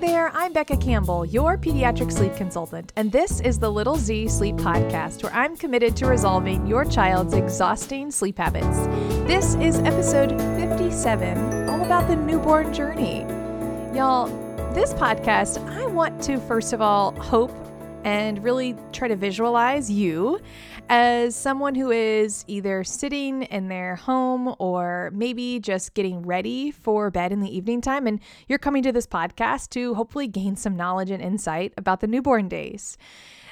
Hi there, I'm Becca Campbell, your pediatric sleep consultant, and this is the Little Z Sleep Podcast, where I'm committed to resolving your child's exhausting sleep habits. This is episode 57, all about the newborn journey. Y'all, this podcast, I want to, first of all, hope and really try to visualize you as someone who is either sitting in their home or maybe just getting ready for bed in the evening time, and you're coming to this podcast to hopefully gain some knowledge and insight about the newborn days.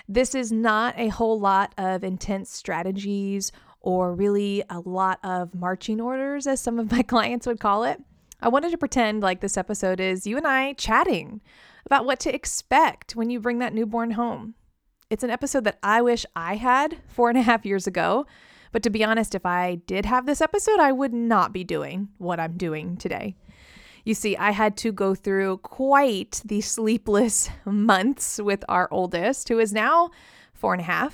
This is not a whole lot of intense strategies or really a lot of marching orders, as some of my clients would call it. I wanted to pretend like this episode is you and I chatting about what to expect when you bring that newborn home. It's an episode that I wish I had 4.5 years ago, but to be honest, if I did have this episode, I would not be doing what I'm doing today. You see, I had to go through quite the sleepless months with our oldest, who is now 4.5,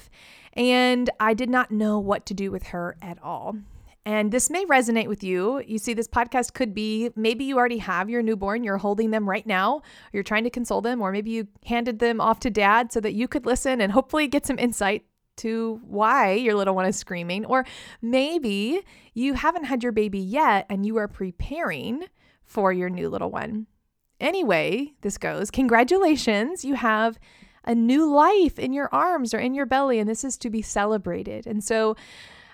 and I did not know what to do with her at all. And this may resonate with you. You see, this podcast could be, maybe you already have your newborn, you're holding them right now, you're trying to console them, or maybe you handed them off to dad so that you could listen and hopefully get some insight to why your little one is screaming. Or maybe you haven't had your baby yet and you are preparing for your new little one. Anyway, this goes, congratulations, you have a new life in your arms or in your belly, and this is to be celebrated. And so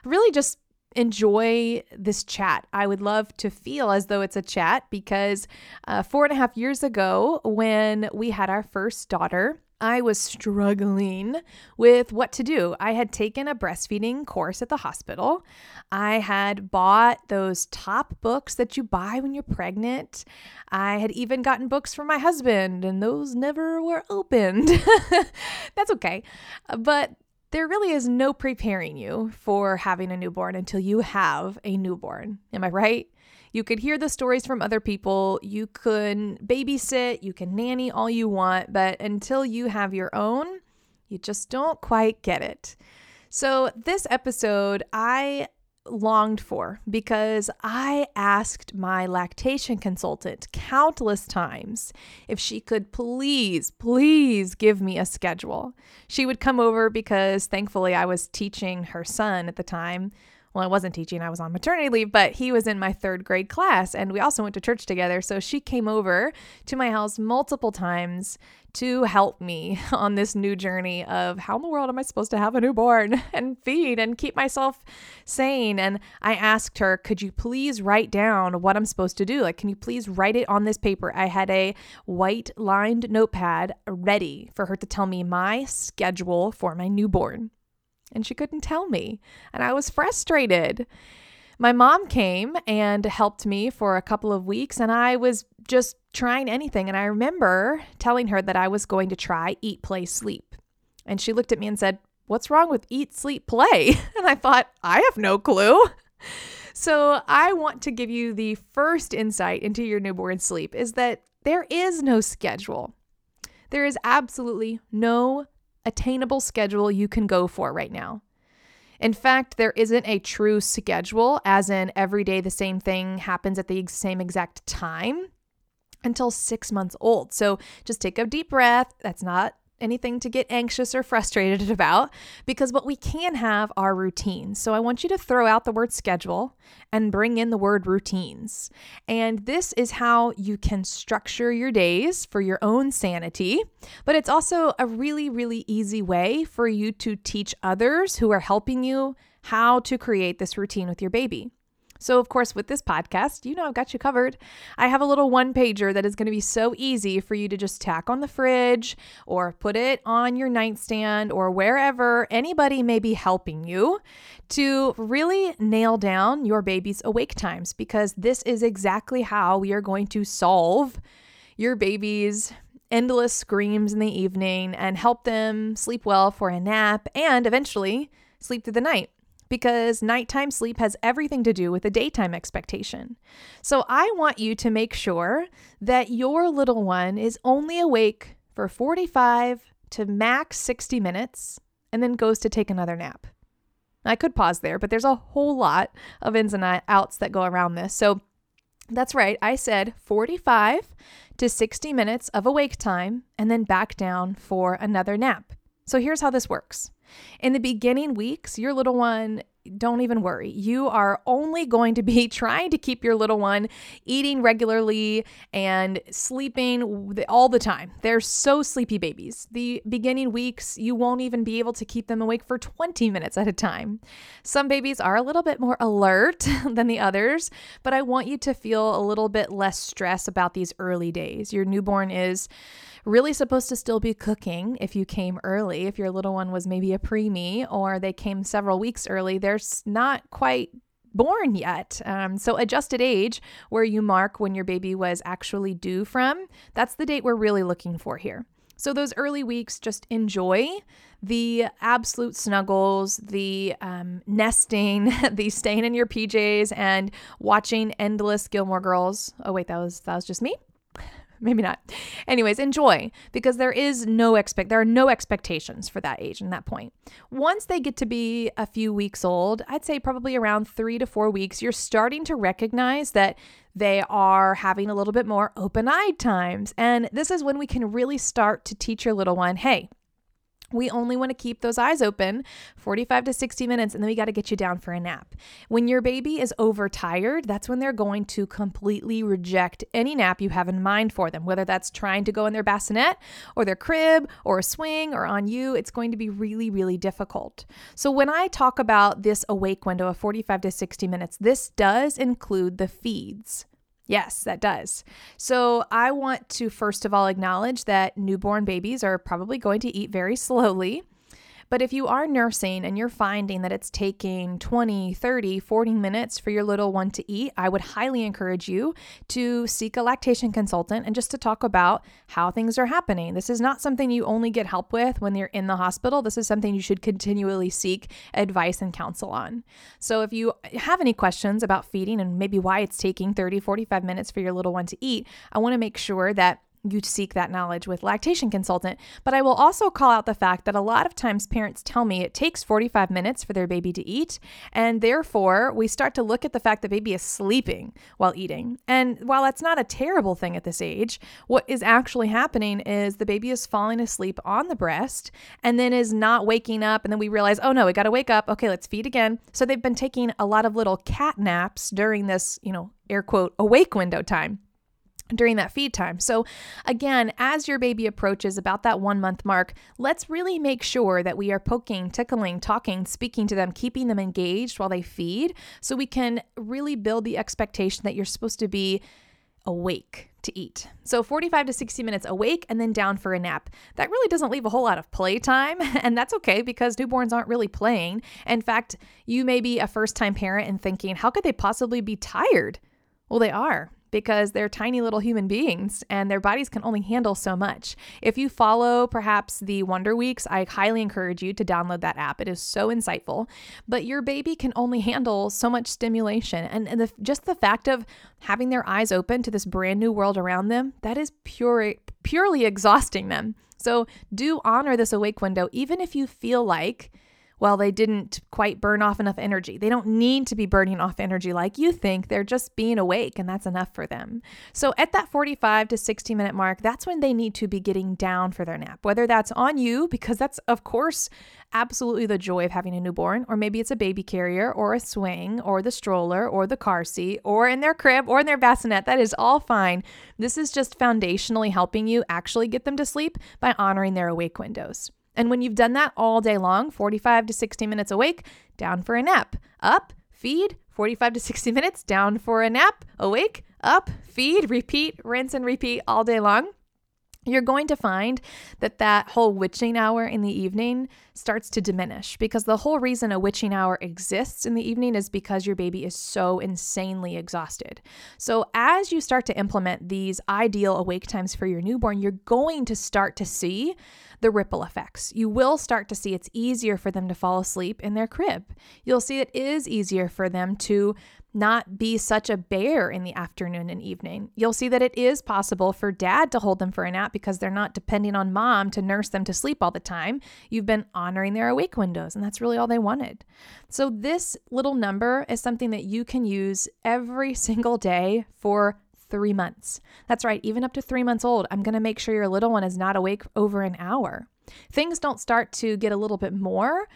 really just enjoy this chat. I would love to feel as though it's a chat because 4.5 years ago, when we had our first daughter, I was struggling with what to do. I had taken a breastfeeding course at the hospital. I had bought those top books that you buy when you're pregnant. I had even gotten books from my husband, and those never were opened. That's okay. But there really is no preparing you for having a newborn until you have a newborn. Am I right? You could hear the stories from other people. You could babysit. You can nanny all you want. But until you have your own, you just don't quite get it. So this episode I longed for because I asked my lactation consultant countless times if she could please give me a schedule. She would come over because thankfully I was teaching her son at the time. Well, I wasn't teaching, I was on maternity leave, but he was in my 3rd grade class and we also went to church together. So she came over to my house multiple times to help me on this new journey of how in the world am I supposed to have a newborn and feed and keep myself sane. And I asked her, could you please write down what I'm supposed to do? Like, can you please write it on this paper? I had a white lined notepad ready for her to tell me my schedule for my newborn. And she couldn't tell me, and I was frustrated. My mom came and helped me for a couple of weeks, and I was just trying anything. And I remember telling her that I was going to try eat, play, sleep. And she looked at me and said, what's wrong with eat, sleep, play? And I thought, I have no clue. So I want to give you the first insight into your newborn sleep is that there is no schedule. There is absolutely no attainable schedule you can go for right now. In fact, there isn't a true schedule, as in every day the same thing happens at the same exact time until 6 months old. So just take a deep breath. That's not anything to get anxious or frustrated about, because what we can have are routines. So I want you to throw out the word schedule and bring in the word routines. And this is how you can structure your days for your own sanity, but it's also a really, really easy way for you to teach others who are helping you how to create this routine with your baby. So of course, with this podcast, you know I've got you covered. I have a little one-pager that is going to be so easy for you to just tack on the fridge or put it on your nightstand or wherever anybody may be helping you to really nail down your baby's awake times, because this is exactly how we are going to solve your baby's endless screams in the evening and help them sleep well for a nap and eventually sleep through the night. Because nighttime sleep has everything to do with the daytime expectation. So I want you to make sure that your little one is only awake for 45 to max 60 minutes and then goes to take another nap. I could pause there, but there's a whole lot of ins and outs that go around this. So that's right, I said 45 to 60 minutes of awake time and then back down for another nap. So here's how this works. In the beginning weeks, your little one, don't even worry. You are only going to be trying to keep your little one eating regularly and sleeping all the time. They're so sleepy babies. The beginning weeks, you won't even be able to keep them awake for 20 minutes at a time. Some babies are a little bit more alert than the others, but I want you to feel a little bit less stress about these early days. Your newborn is really supposed to still be cooking if you came early. If your little one was maybe a preemie or they came several weeks early, they're not quite born yet. So adjusted age, where you mark when your baby was actually due from, that's the date we're really looking for here. So those early weeks, just enjoy the absolute snuggles, the nesting, the staying in your PJs and watching endless Gilmore Girls. Oh wait, that was just me? Maybe not. Anyways, enjoy, because there are no expectations for that age and that point. Once they get to be a few weeks old, I'd say probably around 3 to 4 weeks, you're starting to recognize that they are having a little bit more open-eyed times. And this is when we can really start to teach your little one, hey, we only want to keep those eyes open 45 to 60 minutes, and then we got to get you down for a nap. When your baby is overtired, that's when they're going to completely reject any nap you have in mind for them, whether that's trying to go in their bassinet or their crib or a swing or on you. It's going to be really, really difficult. So when I talk about this awake window of 45 to 60 minutes, this does include the feeds. Yes, that does. So I want to first of all acknowledge that newborn babies are probably going to eat very slowly. But if you are nursing and you're finding that it's taking 20, 30, 40 minutes for your little one to eat, I would highly encourage you to seek a lactation consultant and just to talk about how things are happening. This is not something you only get help with when you're in the hospital. This is something you should continually seek advice and counsel on. So if you have any questions about feeding and maybe why it's taking 30, 45 minutes for your little one to eat, I want to make sure that you seek that knowledge with lactation consultant. But I will also call out the fact that a lot of times parents tell me it takes 45 minutes for their baby to eat. And therefore, we start to look at the fact that baby is sleeping while eating. And while that's not a terrible thing at this age, what is actually happening is the baby is falling asleep on the breast and then is not waking up. And then we realize, oh no, we got to wake up. Okay, let's feed again. So they've been taking a lot of little cat naps during this, air quote, awake window time, during that feed time. So again, as your baby approaches about that 1 month mark, let's really make sure that we are poking, tickling, talking, speaking to them, keeping them engaged while they feed, so we can really build the expectation that you're supposed to be awake to eat. So 45 to 60 minutes awake and then down for a nap. That really doesn't leave a whole lot of playtime, and that's okay because newborns aren't really playing. In fact, you may be a first-time parent and thinking, how could they possibly be tired? Well, they are, because they're tiny little human beings and their bodies can only handle so much. If you follow perhaps the Wonder Weeks, I highly encourage you to download that app. It is so insightful, but your baby can only handle so much stimulation. And just the fact of having their eyes open to this brand new world around them, that is purely exhausting them. So do honor this awake window, even if you feel like, well, they didn't quite burn off enough energy. They don't need to be burning off energy like you think. They're just being awake, and that's enough for them. So at that 45 to 60 minute mark, that's when they need to be getting down for their nap, whether that's on you, because that's, of course, absolutely the joy of having a newborn, or maybe it's a baby carrier or a swing or the stroller or the car seat or in their crib or in their bassinet. That is all fine. This is just foundationally helping you actually get them to sleep by honoring their awake windows. And when you've done that all day long, 45 to 60 minutes awake, down for a nap, up, feed, 45 to 60 minutes, down for a nap, awake, up, feed, repeat, rinse and repeat all day long, you're going to find that whole witching hour in the evening starts to diminish, because the whole reason a witching hour exists in the evening is because your baby is so insanely exhausted. So as you start to implement these ideal awake times for your newborn, you're going to start to see the ripple effects. You will start to see it's easier for them to fall asleep in their crib. You'll see it is easier for them to not be such a bear in the afternoon and evening. You'll see that it is possible for dad to hold them for a nap because they're not depending on mom to nurse them to sleep all the time. You've been honoring their awake windows, and that's really all they wanted. So this little number is something that you can use every single day for 3 months. That's right, even up to 3 months old, I'm going to make sure your little one is not awake over an hour. Things don't start to get a little bit more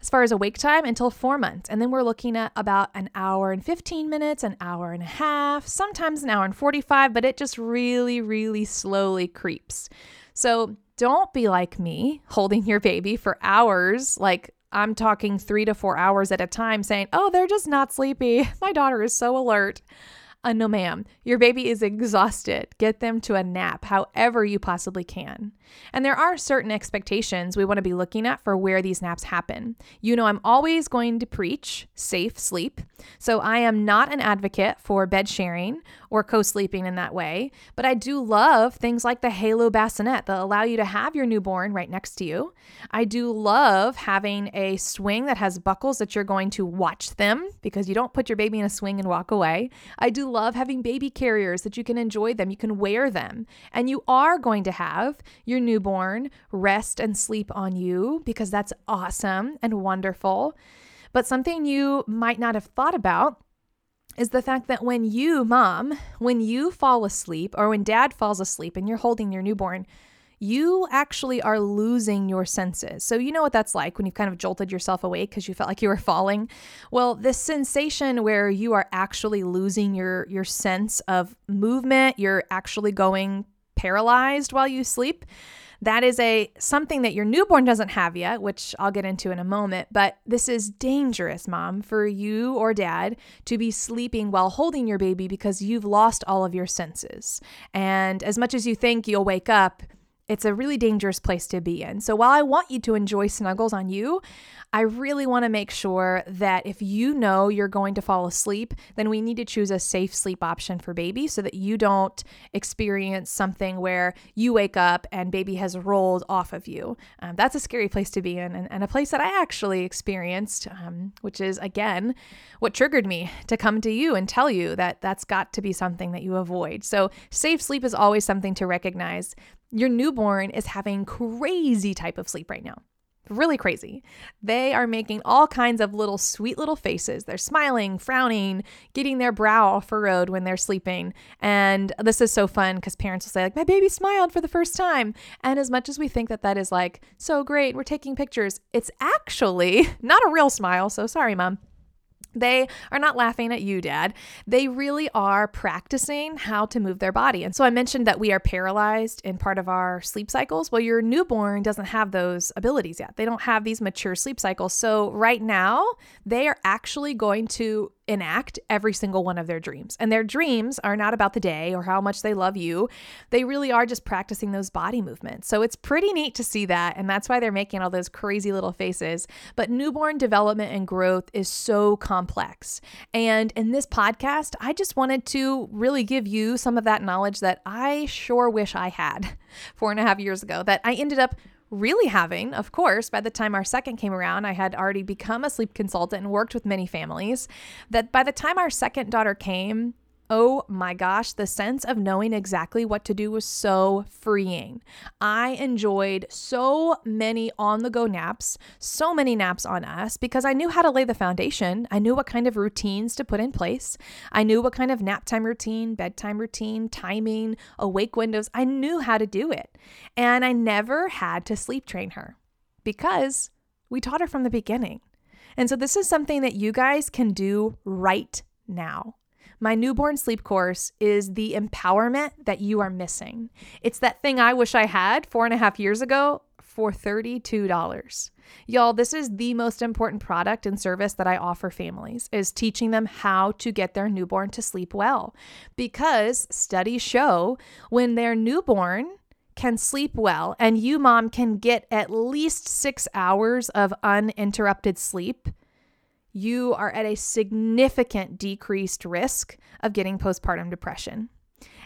as far as awake time until 4 months. And then we're looking at about an hour and 15 minutes, an hour and a half, sometimes an hour and 45, but it just really, really slowly creeps. So don't be like me holding your baby for hours, like I'm talking 3 to 4 hours at a time saying, oh, they're just not sleepy. My daughter is so alert. No, ma'am. Your baby is exhausted. Get them to a nap however you possibly can. And there are certain expectations we want to be looking at for where these naps happen. You know, I'm always going to preach safe sleep. So I am not an advocate for bed sharing or co-sleeping in that way. But I do love things like the Halo bassinet that allow you to have your newborn right next to you. I do love having a swing that has buckles that you're going to watch them, because you don't put your baby in a swing and walk away. I do love having baby carriers that you can enjoy them, you can wear them, and you are going to have your newborn rest and sleep on you, because that's awesome and wonderful. But something you might not have thought about is the fact that when you, mom, when you fall asleep or when dad falls asleep and you're holding your newborn, you actually are losing your senses. So you know what that's like when you've kind of jolted yourself awake because you felt like you were falling. Well, this sensation where you are actually losing your sense of movement, you're actually going paralyzed while you sleep. That is something that your newborn doesn't have yet, which I'll get into in a moment, but this is dangerous, mom, for you or dad to be sleeping while holding your baby, because you've lost all of your senses. And as much as you think you'll wake up, it's a really dangerous place to be in. So while I want you to enjoy snuggles on you, I really want to make sure that if you know you're going to fall asleep, then we need to choose a safe sleep option for baby so that you don't experience something where you wake up and baby has rolled off of you. That's a scary place to be in, and a place that I actually experienced, which is, again, what triggered me to come to you and tell you that that's got to be something that you avoid. So safe sleep is always something to recognize. Your newborn is having crazy type of sleep right now. Really crazy. They are making all kinds of little sweet little faces. They're smiling, frowning, getting their brow furrowed when they're sleeping. And this is so fun because parents will say, like, my baby smiled for the first time. And as much as we think that that is like so great, we're taking pictures, it's actually not a real smile. So sorry, mom. They are not laughing at you, dad. They really are practicing how to move their body. And so I mentioned that we are paralyzed in part of our sleep cycles. Well, your newborn doesn't have those abilities yet. They don't have these mature sleep cycles. So right now, they are actually going to enact every single one of their dreams. And their dreams are not about the day or how much they love you. They really are just practicing those body movements. So it's pretty neat to see that. And that's why they're making all those crazy little faces. But newborn development and growth is so complex. And in this podcast, I just wanted to really give you some of that knowledge that I sure wish I had 4.5 years ago, that I ended up really having. Of course, by the time our second came around, I had already become a sleep consultant and worked with many families. That by the time our second daughter came, oh my gosh, the sense of knowing exactly what to do was so freeing. I enjoyed so many on-the-go naps, so many naps on us, because I knew how to lay the foundation. I knew what kind of routines to put in place. I knew what kind of nap time routine, bedtime routine, timing, awake windows. I knew how to do it. And I never had to sleep train her because we taught her from the beginning. And so this is something that you guys can do right now. My newborn sleep course is the empowerment that you are missing. It's that thing I wish I had 4.5 years ago for $32. Y'all, this is the most important product and service that I offer families, is teaching them how to get their newborn to sleep well. Because studies show when their newborn can sleep well and you, mom, can get at least 6 hours of uninterrupted sleep, you are at a significant decreased risk of getting postpartum depression.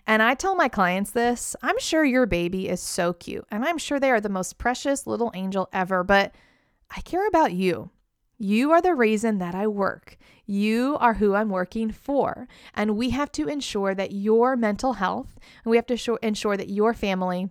And I tell my clients this, I'm sure your baby is so cute, and I'm sure they are the most precious little angel ever, but I care about you. You are the reason that I work. You are who I'm working for. And we have to ensure that your mental health, and we have to ensure that your family,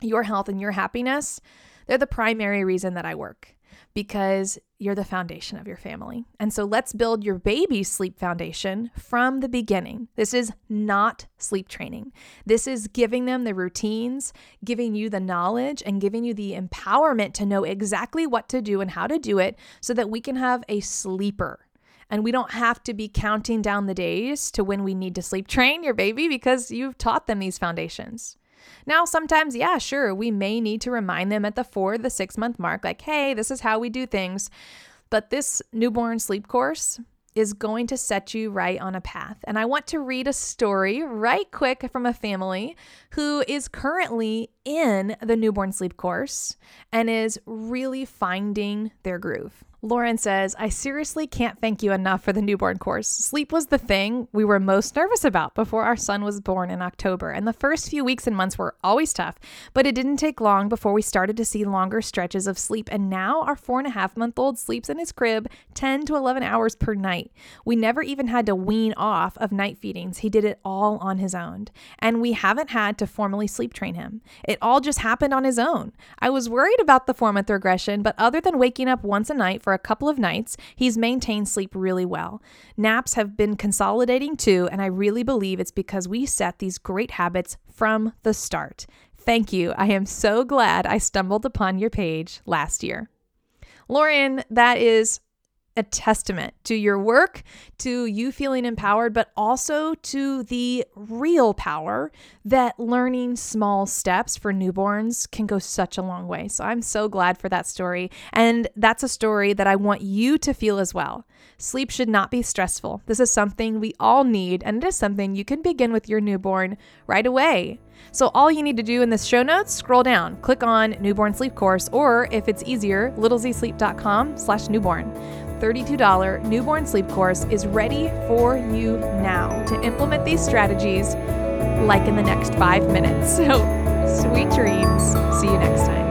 your health, and your happiness, they're the primary reason that I work. because you're the foundation of your family. And so let's build your baby's sleep foundation from the beginning. This is not sleep training. This is giving them the routines, giving you the knowledge, and giving you the empowerment to know exactly what to do and how to do it so that we can have a sleeper. And we don't have to be counting down the days to when we need to sleep train your baby because you've taught them these foundations. Now, sometimes, yeah, sure, we may need to remind them at the 4 to 6 month mark, like, hey, this is how we do things. But this newborn sleep course is going to set you right on a path. And I want to read a story right quick from a family who is currently in the newborn sleep course and is really finding their groove. Lauren says, I seriously can't thank you enough for the newborn course. Sleep was the thing we were most nervous about before our son was born in October, and the first few weeks and months were always tough, but it didn't take long before we started to see longer stretches of sleep, and now our 4.5-month-old sleeps in his crib 10 to 11 hours per night. We never even had to wean off of night feedings. He did it all on his own, and we haven't had to formally sleep train him. It all just happened on his own. I was worried about the 4-month regression, but other than waking up once a night for a couple of nights, he's maintained sleep really well. Naps have been consolidating too, and I really believe it's because we set these great habits from the start. Thank you. I am so glad I stumbled upon your page last year. Lauren, that is a testament to your work, to you feeling empowered, but also to the real power that learning small steps for newborns can go such a long way. So I'm so glad for that story. And that's a story that I want you to feel as well. Sleep should not be stressful. This is something we all need, and it is something you can begin with your newborn right away. So all you need to do in the show notes, scroll down, click on Newborn Sleep Course, or if it's easier, littlezsleep.com/newborn. $32 newborn sleep course is ready for you now to implement these strategies like in the next 5 minutes. So sweet dreams. See you next time.